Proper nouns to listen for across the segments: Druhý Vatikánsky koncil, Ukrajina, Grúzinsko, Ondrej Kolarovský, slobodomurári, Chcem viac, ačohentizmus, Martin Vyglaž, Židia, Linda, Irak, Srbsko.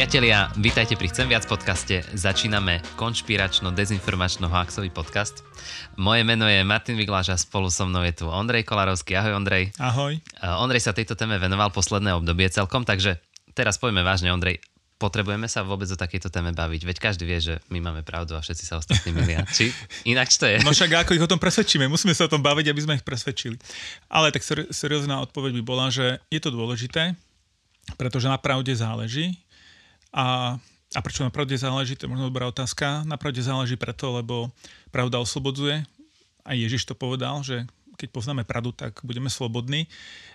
Priatelia, vítajte pri Chcem viac podcaste. Začíname konšpiračno-dezinformačno-hoaxový podcast. Moje meno je Martin Vyglaž a spolu so mnou je tu Ondrej Kolarovský. Ahoj, Ondrej. Ahoj. Ondrej sa tejto téme venoval posledné obdobie celkom, takže teraz poďme vážne, Ondrej. Potrebujeme sa vôbec o takejto téme baviť, veď každý vie, že my máme pravdu a všetci sa ostatní milia. Či ináč to je? No však ako ich o tom presvedčíme, musíme sa o tom baviť, aby sme ich presvedčili. Ale tak seriózna odpoveď by bola, že je to dôležité, pretože na pravde záleží. A prečo na pravde záleží, to je možno dobrá otázka. Na pravde záleží preto, lebo pravda oslobodzuje. A Ježiš to povedal, že keď poznáme pravdu, tak budeme slobodní.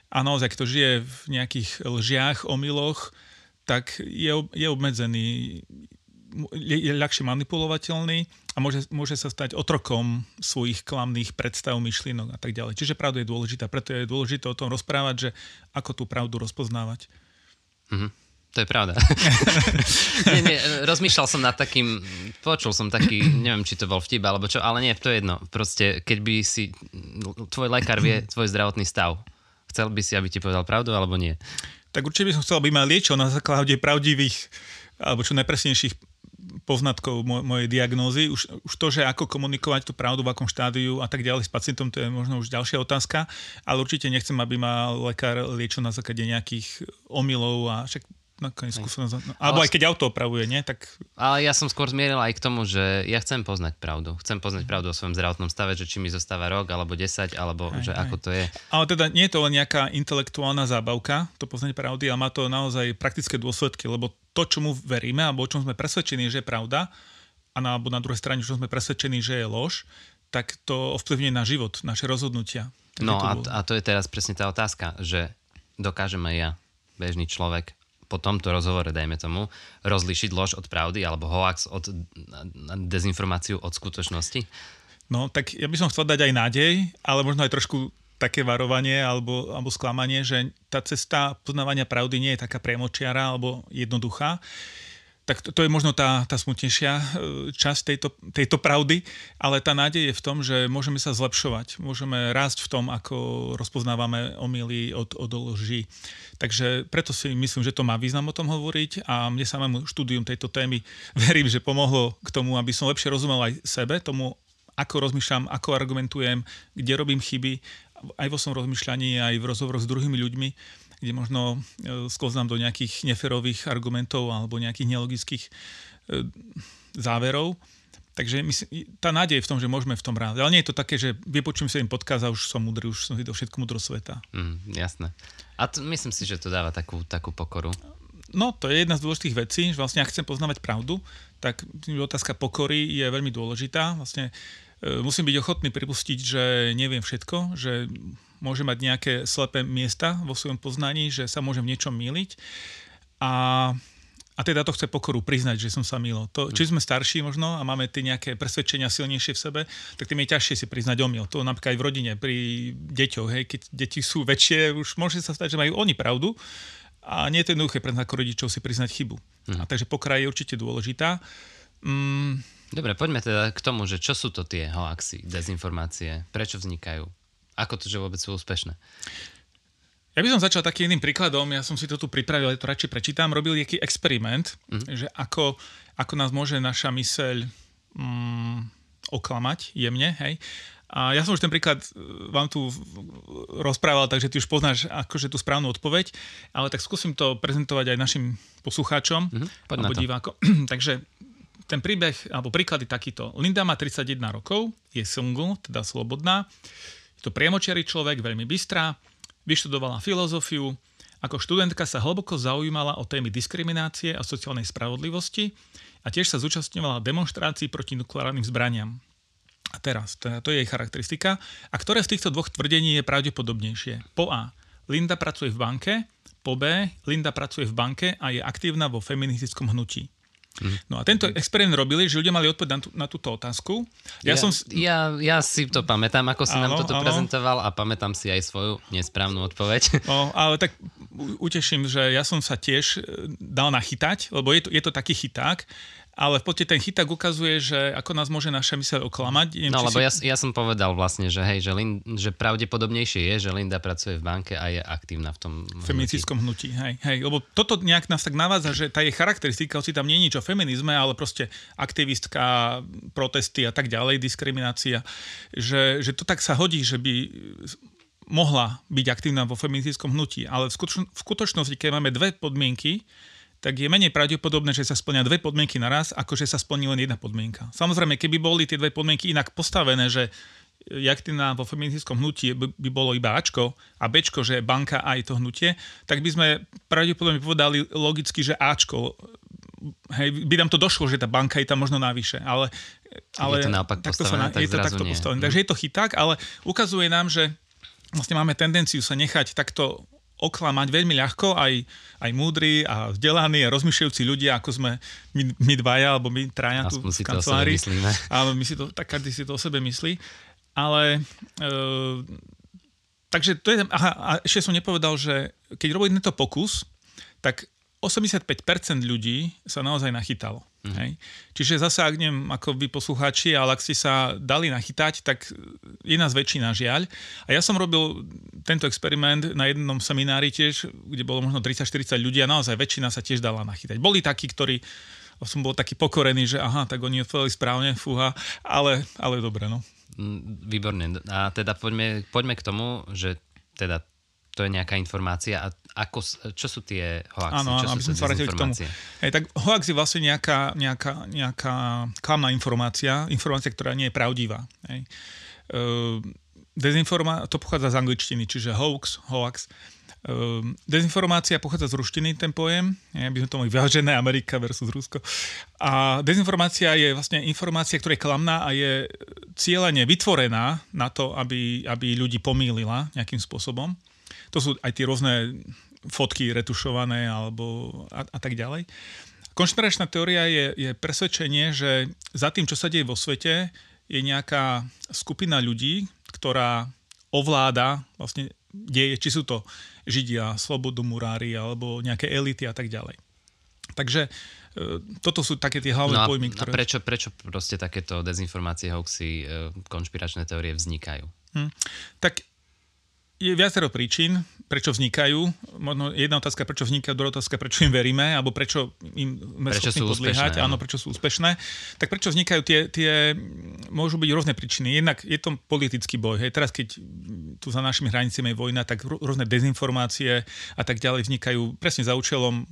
A naozaj, kto žije v nejakých lžiach, omyloch, tak je obmedzený, je ľahšie manipulovateľný a môže sa stať otrokom svojich klamných predstav, myšlienok a tak ďalej. Čiže pravda je dôležitá, preto je dôležité o tom rozprávať, že ako tú pravdu rozpoznávať. To je pravda. nie, rozmýšľal som nad takým, počul som taký, neviem, či to bol vtip, alebo čo, ale nie, to je jedno. Proste, keď by si, tvoj lekár vie tvoj zdravotný stav, chcel by si, aby ti povedal pravdu, alebo nie? Tak určite by som chcel, aby ma liečil na základe pravdivých alebo čo najpresnejších poznatkov mojej diagnózy. Už to, že ako komunikovať tú pravdu, v akom štádiu a tak ďalej s pacientom, to je možno už ďalšia otázka, ale určite nechcem, aby ma lekár liečil na základe nejakých omylov a však nakoniec skúsenosť. Alebo aj keď auto opravuje, nie? Tak... Ale ja som skôr zmieril aj k tomu, že ja chcem poznať pravdu. Chcem poznať pravdu o svojom zdravotnom stave, že či mi zostáva rok, alebo 10, alebo aj, že aj. Ako to je. Ale teda nie je to len nejaká intelektuálna zábavka, to poznanie pravdy, ale má to naozaj praktické dôsledky, lebo to, čomu veríme, alebo o čom sme presvedčení, že je pravda, alebo na druhej strane, čo sme presvedčení, že je lož, tak to ovplyvňuje na život, naše rozhodnutia. Tak no a to je teraz presne tá otázka, že dokážem aj ja, bežný človek, po tomto rozhovore, dajme tomu, rozlíšiť lož od pravdy alebo hoax od dezinformáciu od skutočnosti? No, tak ja by som chcel dať aj nádej, ale možno aj trošku také varovanie alebo sklamanie, že tá cesta poznávania pravdy nie je taká priamočiara alebo jednoduchá. Tak to je možno tá smutnejšia časť tejto pravdy, ale tá nádej je v tom, že môžeme sa zlepšovať, môžeme rásť v tom, ako rozpoznávame omyly od lží. Takže preto si myslím, že to má význam o tom hovoriť a mne samému štúdium tejto témy verím, že pomohlo k tomu, aby som lepšie rozumel aj sebe, tomu, ako rozmýšľam, ako argumentujem, kde robím chyby, aj vo svojom rozmýšľaní, aj v rozhovoroch s druhými ľuďmi, kde možno sklznám do nejakých neférových argumentov alebo nejakých nelogických záverov. Takže tá nádej je v tom, že môžeme v tom rád. Ale nie je to také, že vypočujem sa im podcast a už som múdry, už som do všetko múdro sveta. Jasné. A myslím si, že to dáva takú pokoru. No, to je jedna z dôležitých vecí, že vlastne ak chcem poznávať pravdu, tak otázka pokory je veľmi dôležitá. Vlastne musím byť ochotný pripustiť, že neviem všetko, že môžem mať nejaké slepé miesta vo svojom poznaní, že sa môžem v niečom mýliť. A teda to chce pokoru priznať, že som sa mýlil. Čím sme starší možno a máme tie nejaké presvedčenia silnejšie v sebe, tak tým je ťažšie si priznať omyl. To napríklad aj v rodine, pri deťoch, hej, keď deti sú väčšie, už môže sa stať, že majú oni pravdu. A nie je to jednoduché pre nás ako rodičov si priznať chybu. A takže pokora je určite dôležitá. Dobre, poďme teda k tomu, že čo sú to tie hoaxy, dezinformácie, prečo vznikajú, ako to, že vôbec sú úspešné? Ja by som začal takým iným príkladom, ja som si to tu pripravil, ale to radšej prečítam, robil nejaký experiment, že ako nás môže naša myseľ oklamať jemne, hej. A ja som už ten príklad vám tu rozprával, takže ty už poznáš akože tú správnu odpoveď, ale tak skúsim to prezentovať aj našim poslucháčom alebo divákom. Takže ten príbeh, alebo príklad je takýto. Linda má 31 rokov, je single, teda slobodná, je to priamočiarý človek, veľmi bystrá, vyštudovala filozofiu, ako študentka sa hlboko zaujímala o témy diskriminácie a sociálnej spravodlivosti a tiež sa zúčastňovala demonštrácií proti nukleárnym zbraniam. A teraz, to je jej charakteristika. A ktoré z týchto dvoch tvrdení je pravdepodobnejšie? Po A. Linda pracuje v banke. Po B. Linda pracuje v banke a je aktívna vo feministickom hnutí. No a tento experiment robili, že ľudia mali odpoveď na túto otázku. Ja si to pamätám, ako si nám toto prezentoval a pamätám si aj svoju nesprávnu odpoveď. Ale tak uteším, že ja som sa tiež dal nachytať, lebo je to taký chyták Ale v podstate ten chyták ukazuje, že ako nás môže naša myseľ oklamať. Ja som povedal vlastne, že hej, že pravdepodobnejšie je, že Linda pracuje v banke a je aktívna v tom feministickom hnutí. Hej, lebo toto nejak nás tak navádza, že tá je charakteristika, hoci tam nie je nič o feminizme, ale proste aktivistka, protesty a tak ďalej, diskriminácia, že to tak sa hodí, že by mohla byť aktívna vo feministickom hnutí. Ale v skutočnosti, keď máme dve podmienky, tak je menej pravdepodobné, že sa splňa dve podmienky naraz, ako že sa splní len jedna podmienka. Samozrejme, keby boli tie dve podmienky inak postavené, že je aktívna vo feministickom hnutí by bolo iba Ačko a Bčko, že banka aj to hnutie, tak by sme pravdepodobne povedali logicky, že Ačko. Hej, by nám to došlo, že tá banka je tam možno navyše, ale je to naopak postavené, tak zrazu nie. Takže je to chyták, ale ukazuje nám, že vlastne máme tendenciu sa nechať takto oklamať veľmi ľahko, aj múdri a vzdelaní a rozmýšľajúci ľudia, ako sme my dvaja, alebo my traja tu v kancelárii. A my si to, tak každý si to o sebe myslí. Ale takže to je... Aha, a ešte som nepovedal, že keď robíme to pokus, tak 85% ľudí sa naozaj nachytalo. Mm-hmm. Hej? Čiže zase, ak neviem, ako vy poslucháči, ale ak ste sa dali nachytať, tak je nás väčšina, žiaľ. A ja som robil tento experiment na jednom seminári tiež, kde bolo možno 30-40 ľudí a naozaj väčšina sa tiež dala nachytať. Boli takí, ktorí som bol taký pokorený, že aha, tak oni odpovedali správne, fúha, ale dobre, no. Výborne. A teda poďme k tomu, že teda to je nejaká informácia. A čo sú tie hoaxy? Áno, aby sme sa vrátili k tomu. Hej, tak hoax je vlastne nejaká klamná informácia, ktorá nie je pravdivá. Hej. To pochádza z angličtiny, čiže hoax. Dezinformácia pochádza z ruštiny, ten pojem. Aby sme to mohli vyvážené, Amerika versus Rusko. A dezinformácia je vlastne informácia, ktorá je klamná a je cieľene vytvorená na to, aby ľudí pomýlila nejakým spôsobom. To sú aj tie rôzne fotky retušované alebo a tak ďalej. Konšpiračná teória je presvedčenie, že za tým, čo sa deje vo svete, je nejaká skupina ľudí, ktorá ovláda vlastne deje, či sú to Židia, slobodomurári alebo nejaké elity a tak ďalej. Takže toto sú také tie hlavné pojmy, ktoré... Prečo proste takéto dezinformácie, hoaxy, konšpiračné teórie vznikajú? Tak je viacero príčin, prečo vznikajú. Možno jedna otázka, prečo vznikajú, druhá otázka, prečo im veríme, alebo prečo im schopní podliehať. Áno, prečo sú úspešné. Tak prečo vznikajú tie môžu byť rôzne príčiny. Jednak je to politický boj. Hej. Teraz, keď tu za našimi hranicami je vojna, tak rôzne dezinformácie a tak ďalej vznikajú presne za účelom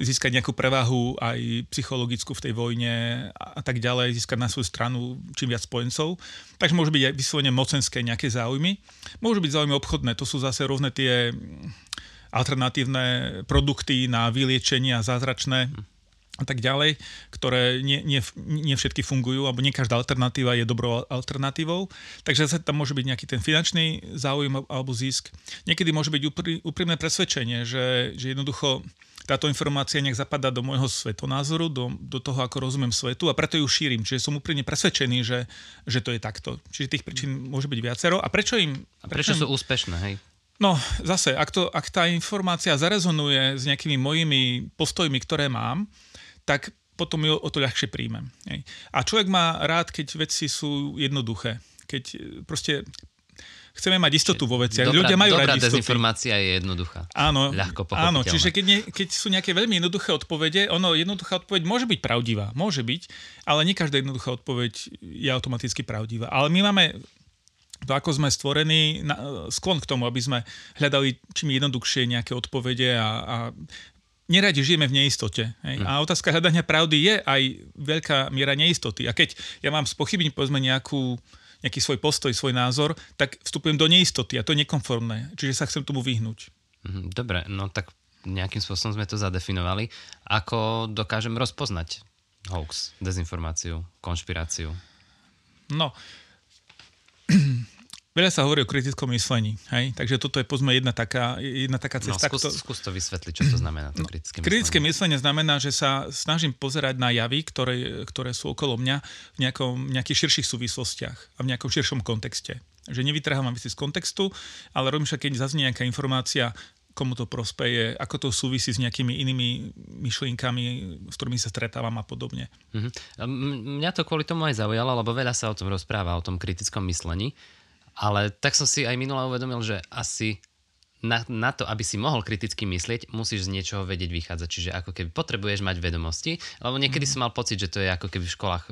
získať nejakú prevahu aj psychologickú v tej vojne a tak ďalej, získať na svoju stranu čím viac spojencov. Takže môžu byť aj vyslovene mocenské nejaké záujmy. Môžu byť záujmy obchodné, to sú zase rôzne tie alternatívne produkty na vyliečenie a zázračné a tak ďalej, ktoré nie všetky fungujú, alebo nie každá alternatíva je dobrou alternatívou. Takže zase tam môže byť nejaký ten finančný záujem alebo zisk. Niekedy môže byť úprimné presvedčenie, že jednoducho táto informácia nejak zapadá do môjho svetonázoru, do toho, ako rozumiem svetu a preto ju šírim. Čiže som úplne presvedčený, že to je takto. Čiže tých príčin môže byť viacero. A prečo sú úspešné, hej? No, zase, ak tá informácia zarezonuje s nejakými mojimi postojmi, ktoré mám, tak potom ju o to ľahšie príjmem. Hej. A človek má rád, keď veci sú jednoduché. Keď proste... Chceme mať istotu vo veciach. Ľudia majú radi istotu. Dobrá dezinformácia je jednoduchá. Áno. Ľahko pochopiteľná. Áno, čiže keď sú nejaké veľmi jednoduché odpovede, jednoduchá odpoveď môže byť pravdivá. Môže byť, ale nie každá jednoduchá odpoveď je automaticky pravdivá. Ale my máme, to ako sme stvorení, sklon k tomu, aby sme hľadali čím jednoduchšie nejaké odpovede a neradi žijeme v neistote. Hej? A otázka hľadania pravdy je aj veľká miera neistoty. A keď ja mám spochybniť, povedzme, nejaký svoj postoj, svoj názor, tak vstupujem do neistoty a to je nekonformné. Čiže sa chcem tomu vyhnúť. Dobre, no tak nejakým spôsobom sme to zadefinovali. Ako dokážem rozpoznať hoax, dezinformáciu, konšpiráciu? No, veľa sa hovorí o kritickom myslení. Hej? Takže toto je pozme jedna taká cesta. No, skús to vysvetliť, čo to znamená to kritické myslenie. Kritické myslenie znamená, že sa snažím pozerať na javy, ktoré sú okolo mňa v nejakých širších súvislostiach a v nejakom širšom kontexte. Že nevytrhávam veci z kontextu, ale robím však, keď zaznie nejaká informácia komu to prospeje, ako to súvisí s nejakými inými myšlienkami, s ktorými sa stretávam a podobne. Mňa to kvôli tomu aj zaujalo, lebo veľa sa o tom rozpráva, o tom kritickom myslení, ale tak som si aj minule uvedomil, že asi na to, aby si mohol kriticky myslieť, musíš z niečoho vedieť vychádzať. Čiže ako keby potrebuješ mať vedomosti, lebo niekedy som mal pocit, že to je ako keby v školách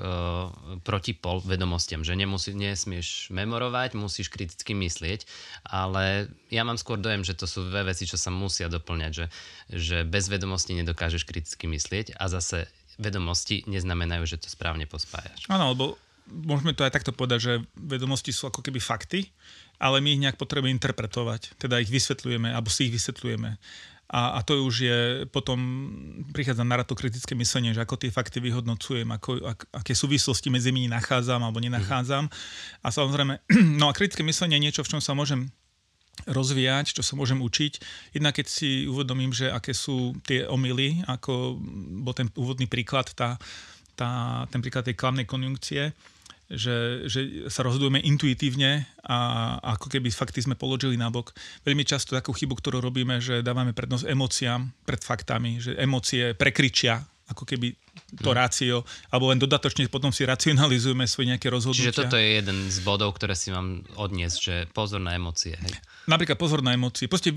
protipol vedomostiam, že nesmieš memorovať, musíš kriticky myslieť, ale ja mám skôr dojem, že to sú dve veci, čo sa musia doplňať, že bez vedomosti nedokážeš kriticky myslieť a zase vedomosti neznamenajú, že to správne pospájaš. Áno, lebo môžeme to aj takto povedať, že vedomosti sú ako keby fakty, ale my ich nejak potrebujeme interpretovať. Teda ich vysvetľujeme, alebo si ich vysvetľujeme. A to už je, potom prichádza na rad to kritické myslenie, že ako tie fakty vyhodnocujem, aké súvislosti medzi nimi nachádzam alebo nenachádzam. A samozrejme, no a kritické myslenie je niečo, v čom sa môžem rozvíjať, čo sa môžem učiť. Jednak keď si uvedomím, že aké sú tie omyly, ako bol ten úvodný príklad, ten príklad tej klamnej konjunkcie, že sa rozhodujeme intuitívne a ako keby fakty sme položili nabok. Veľmi často takú chybu, ktorú robíme, že dávame prednosť emóciám pred faktami, že emócie prekričia ako keby to rácio, alebo len dodatočne potom si racionalizujeme svoje nejaké rozhodnutia. Čiže toto je jeden z bodov, ktoré si mám odniesť, že pozor na emócie. Hej. Napríklad pozor na emócie. Proste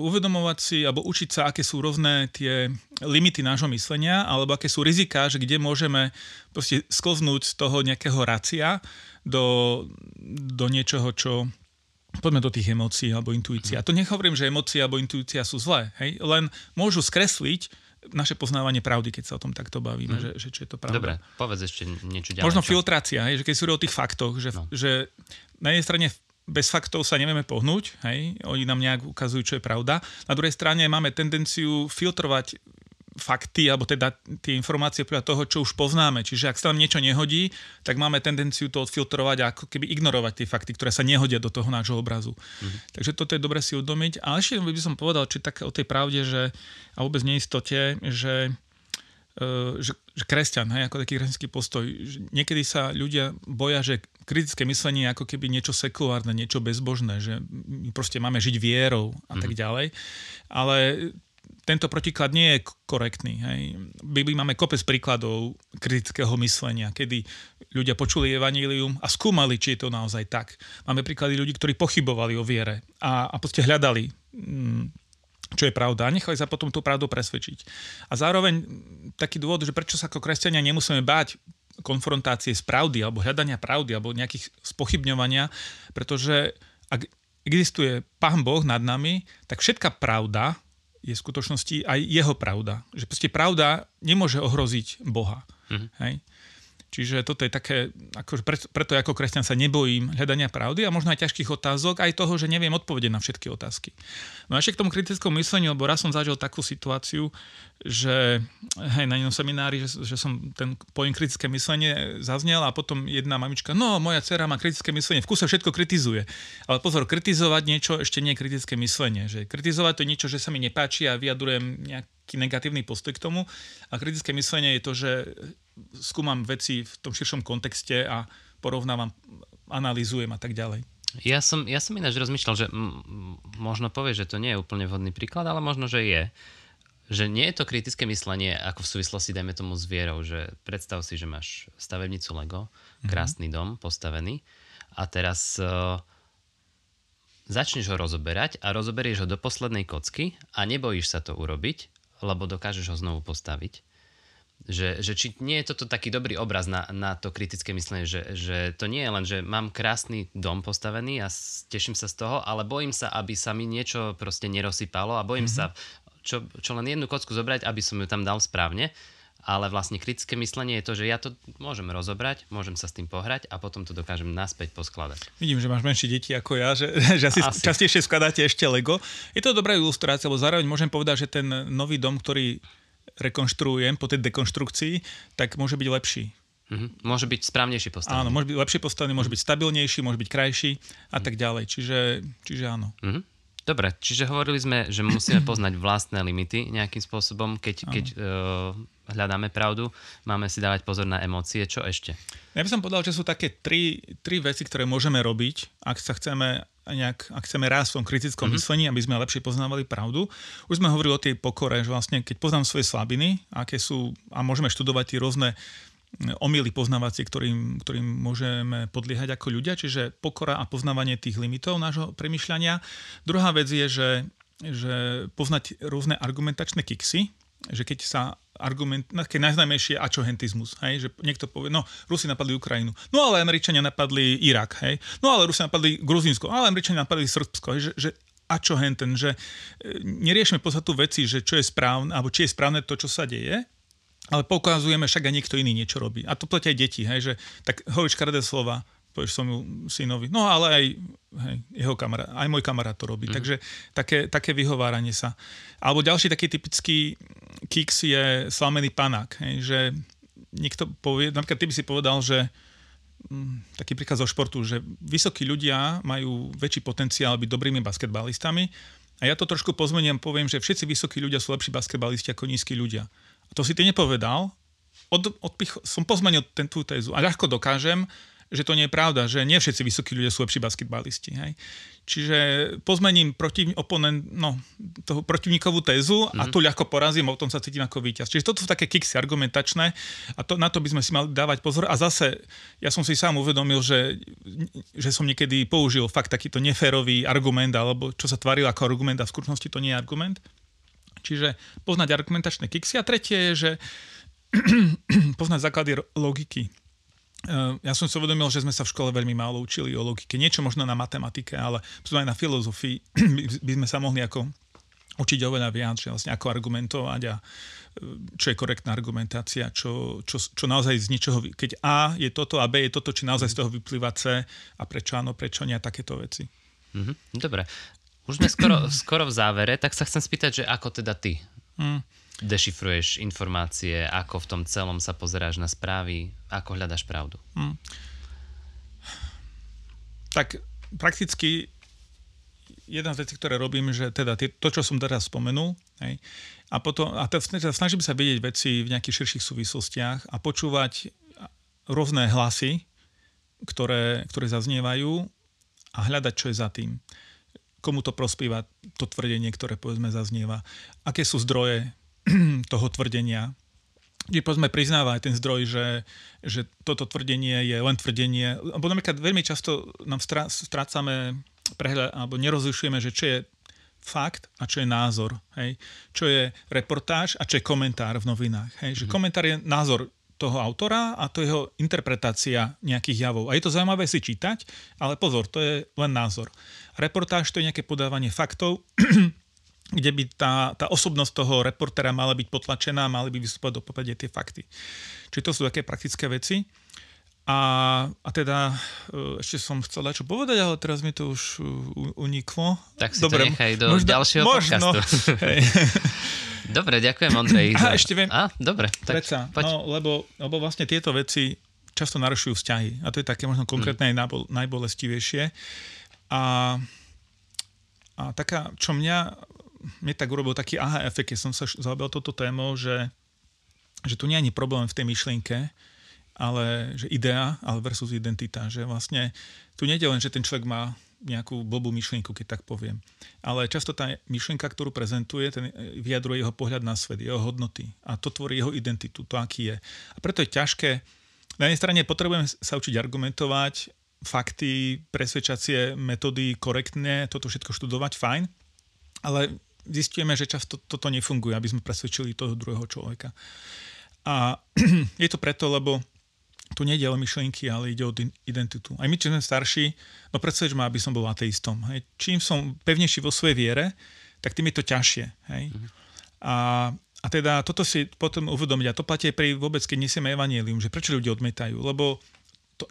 uvedomovať si, alebo učiť sa, aké sú rôzne tie limity nášho myslenia, alebo aké sú riziká, že kde môžeme proste sklznúť z toho nejakého rácia do niečoho, čo poďme do tých emócií alebo intuícií. A to nehovorím, že emócie alebo intuícia sú zlé, hej? Len môžu skresliť naše poznávanie pravdy, keď sa o tom takto bavíme, že či je to pravda. Dobre, povedz ešte niečo ďalej. Možno filtrácia, hej, že keď sú o tých faktoch, že na jednej strane bez faktov sa nevieme pohnúť, hej, oni nám nejak ukazujú, čo je pravda. Na druhej strane máme tendenciu filtrovať fakty, alebo teda tie informácie podľa toho, čo už poznáme. Čiže ak sa nám niečo nehodí, tak máme tendenciu to odfiltrovať a ako keby ignorovať tie fakty, ktoré sa nehodia do toho nášho obrazu. Takže toto je dobre si uvedomiť. A ešte by som povedal, či tak o tej pravde, že a vôbec neistote, že kresťan, hej, ako taký kresťanský postoj, že niekedy sa ľudia boja, že kritické myslenie je ako keby niečo sekulárne, niečo bezbožné, že my proste máme žiť vierou a tak ďalej. Ale tento protiklad nie je korektný. Hej. My máme kopec príkladov kritického myslenia, kedy ľudia počuli evanílium a skúmali, či je to naozaj tak. Máme príklady ľudí, ktorí pochybovali o viere a proste hľadali, čo je pravda a nechali sa potom tú pravdu presvedčiť. A zároveň taký dôvod, že prečo sa ako kresťania nemusíme báť konfrontácie z pravdy alebo hľadania pravdy alebo nejakých spochybňovania, pretože ak existuje Pán Boh nad nami, tak všetká pravda je v skutočnosti aj jeho pravda. Že proste pravda nemôže ohroziť Boha. Hej? Čiže toto je také, akože preto ako kresťan sa nebojím hľadania pravdy a možno aj ťažkých otázok, aj toho, že neviem odpovedať na všetky otázky. No a ešte k tomu kritickému mysleniu, lebo raz som zažil takú situáciu, že hej, na jednom seminári, že som ten pojem kritické myslenie zaznel a potom jedna mamička, no moja dcera má kritické myslenie, v kuse všetko kritizuje. Ale pozor, kritizovať niečo ešte nie je kritické myslenie. Že kritizovať to je niečo, že sa mi nepáči a vyjadrujem nejaký negatívny postoj k tomu. A kritické myslenie je to, že skúmam veci v tom širšom kontexte a porovnávam, analyzujem a tak ďalej. Ja som ináč rozmýšľal, že možno povie, že to nie je úplne vhodný príklad, ale možno, že je. Že nie je to kritické myslenie ako v súvislosti, dajme tomu, s vierou, že predstav si, že máš stavebnicu Lego, krásny dom postavený a teraz začneš ho rozoberať a rozoberieš ho do poslednej kocky a nebojíš sa to urobiť, lebo dokážeš ho znovu postaviť. Že či nie je toto taký dobrý obraz na to kritické myslenie, že to nie je len, že mám krásny dom postavený a teším sa z toho, ale bojím sa, aby sa mi niečo proste nerozsypalo a bojím sa čo len jednu kocku zobrať, aby som ju tam dal správne, ale vlastne kritické myslenie je to, že ja to môžem rozobrať, môžem sa s tým pohrať a potom to dokážem naspäť poskladať. Vidím, že máš menšie deti ako ja, že asi častejšie skladáte ešte Lego. Je to dobrá ilustrácia, lebo zároveň môžem povedať, že ten nový dom, ktorý rekonštruujem po tej dekonštrukcii, tak môže byť lepší. Môže byť správnejší postavený. Áno, môže byť lepšie postavený, môže byť stabilnejší, môže byť krajší a tak ďalej. Čiže áno. Dobre, čiže hovorili sme, že musíme poznať vlastné limity nejakým spôsobom, keď hľadáme pravdu, máme si dávať pozor na emócie, čo ešte? Ja by som povedal, že sú také tri veci, ktoré môžeme robiť, ak chceme rásť v tom kritickom myslení, aby sme lepšie poznávali pravdu. Už sme hovorili o tej pokore, že vlastne keď poznám svoje slabiny, aké sú, a môžeme študovať tie rôzne omily poznávacie, ktorým môžeme podliehať ako ľudia, čiže pokora a poznávanie tých limitov nášho premýšľania. Druhá vec je, že poznať rôzne argumentačné kiksy, že keď sa keď najznámejšie ačohentizmus, hej, že niekto povie, no Rusi napadli Ukrajinu, no ale Američania napadli Irak, hej, no ale Rusi napadli Grúzinsko, ale Američania napadli Srbsko, hej, že ačohenten, že neriešime podstatu veci, že čo je správne, alebo či je správne to, čo sa deje, ale poukazujeme, však aj niekto iný niečo robí. A to platia aj deti, hej, že tak hovoríš škaredé slova, povieš svojmu synovi, no ale aj jeho kamarát, aj môj kamarát to robí. Takže také vyhováranie sa. Alebo ďalší taký typický kiks je slamený panák, hej, že niekto povie, napríklad ty by si povedal, že taký príklad zo športu, že vysokí ľudia majú väčší potenciál byť dobrými basketbalistami a ja to trošku pozmeniem, poviem, že všetci vysokí ľudia sú lepší basketbalisti ako nízki ľudia. A to si ty nepovedal. Som pozmenil tú tézu a ľahko dokážem, že to nie je pravda, že nie všetci vysokí ľudia sú lepší basketbalisti. Hej? Čiže pozmením toho protivníkovú tézu a tu ľahko porazím a potom sa cítim ako víťaz. Čiže toto sú také kiksy argumentačné a na to by sme si mali dávať pozor. A zase, ja som si sám uvedomil, že som niekedy použil fakt takýto neférový argument alebo čo sa tvaril ako argument a v skutočnosti to nie je argument. Čiže poznať argumentačné kiksy. A tretie je, že poznať základy logiky. Ja som si uvedomil, že sme sa v škole veľmi málo učili o logike. Niečo možno na matematike, ale aj na filozofii by sme sa mohli ako učiť oveľa viac, že vlastne ako argumentovať a čo je korektná argumentácia, čo naozaj z ničoho, keď A je toto a B je toto, či naozaj z toho vyplýva C a prečo áno, prečo nie, takéto veci. Dobre. Už sme skoro v závere, tak sa chcem spýtať, že ako teda ty dešifruješ informácie, ako v tom celom sa pozeráš na správy, ako hľadaš pravdu? Tak prakticky jedna z vecí, ktoré robím, že teda to, čo som teraz spomenul, hej, a potom snažím sa vidieť veci v nejakých širších súvislostiach a počúvať rôzne hlasy, ktoré zaznievajú a hľadať, čo je za tým. Komu to prospíva, to tvrdenie, ktoré povedzme zaznieva. Aké sú zdroje toho tvrdenia? Čiže povedzme priznáva aj ten zdroj, že toto tvrdenie je len tvrdenie. Lebo napríklad veľmi často nám strácame prehľad, alebo nerozlišujeme, že čo je fakt a čo je názor. Hej? Čo je reportáž a čo je komentár v novinách. Hej? Že komentár je názor toho autora a to jeho interpretácia nejakých javov. A je to zaujímavé si čítať, ale pozor, to je len názor. Reportáž to je nejaké podávanie faktov, kde by tá osobnosť toho reportéra mala byť potlačená, mali by vystúpať do popredia tie fakty. Čiže to sú také praktické veci. A teda ešte som chcel čo povedať, ale teraz mi to už uniklo. Tak si dobre, to nechaj do ďalšieho podcastu. Dobre, ďakujem, Ondrej. A ešte viem. Dobre. Tak poď. No, lebo vlastne tieto veci často narušujú vzťahy. A to je také možno konkrétne aj najbolestivejšie. A taká, čo mne tak urobil taký aha efekt, keď som sa zaoberal touto témou, že tu nie je ani problém v tej myšlienke, ale že idea versus identita, že vlastne tu nie je len, že ten človek má nejakú blbú myšlienku, keď tak poviem. Ale často tá myšlienka, ktorú prezentuje, ten vyjadruje jeho pohľad na svet, jeho hodnoty a to tvorí jeho identitu, to aký je. A preto je ťažké, na jednej strane potrebujeme sa učiť argumentovať, fakty, presvedčacie metódy korektne, toto všetko študovať, fajn, ale zistíme, že často toto nefunguje, aby sme presvedčili toho druhého človeka. A je to preto, lebo tu nejde o myšlienky, ale ide o identitu. Aj my, čím sme starší, no predstavíš ma, aby som bol ateistom. Hej. Čím som pevnejší vo svojej viere, tak tým je to ťažšie. Hej. A teda toto si potom uvedomiť. A to platí aj pri vôbec, keď nesieme evanjelium, že prečo ľudia odmietajú, lebo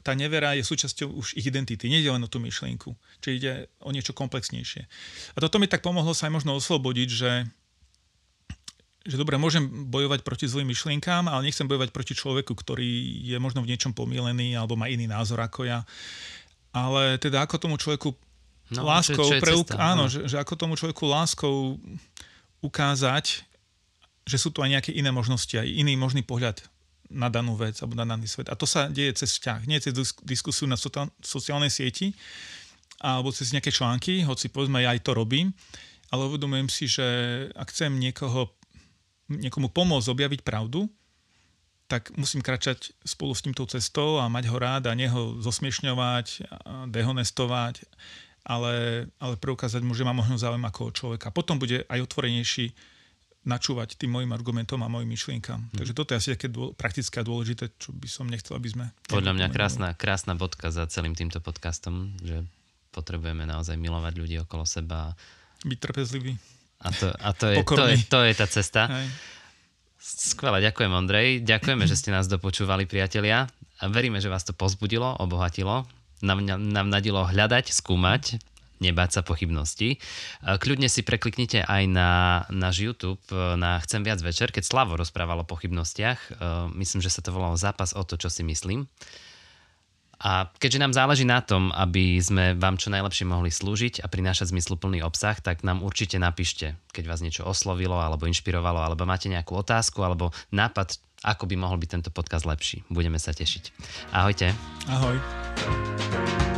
tá nevera je súčasťou už ich identity. Nejde len o tú myšlienku, čiže ide o niečo komplexnejšie. A toto mi tak pomohlo sa aj možno oslobodiť, že dobre, môžem bojovať proti zlým myšlienkám, ale nechcem bojovať proti človeku, ktorý je možno v niečom pomýlený alebo má iný názor ako ja. Ale teda ako tomu človeku No, láskou, čo je cesta, áno, no. Že ako tomu človeku láskou ukázať, že sú tu aj nejaké iné možnosti, aj iný možný pohľad na danú vec alebo na daný svet. A to sa deje cez vzťah, nie cez diskusiu na sociálnej sieti alebo cez nejaké články, hoci povedzme ja aj to robím, ale uvedomujem si, že ak chcem niekomu pomôcť objaviť pravdu, tak musím kračať spolu s týmto cestou a mať ho rád a neho zosmiešňovať, dehonestovať, ale preukázať mu, že mám možno záujem ako človeka. Potom bude aj otvorenejší načúvať tým mojim argumentom a mojim myšlienkam. Takže toto je asi také praktické a dôležité, čo by som nechcel, aby sme... Podľa mňa krásna bodka za celým týmto podcastom, že potrebujeme naozaj milovať ľudí okolo seba. Byť trpezlivý. A to je tá cesta. Aj. Skvelé, ďakujem Ondrej. Ďakujeme, že ste nás dopočúvali, priatelia. A veríme, že vás to pozbudilo, obohatilo. Nám nadilo hľadať, skúmať, nebáť sa pochybností. Kľudne si prekliknite aj na náš YouTube, na Chcem viac večer, keď Slavo rozprával o pochybnostiach. Myslím, že sa to volalo zápas o to, čo si myslím. A keďže nám záleží na tom, aby sme vám čo najlepšie mohli slúžiť a prinášať zmysluplný obsah, tak nám určite napíšte, keď vás niečo oslovilo alebo inšpirovalo, alebo máte nejakú otázku alebo nápad, ako by mohol byť tento podcast lepší. Budeme sa tešiť. Ahojte. Ahoj.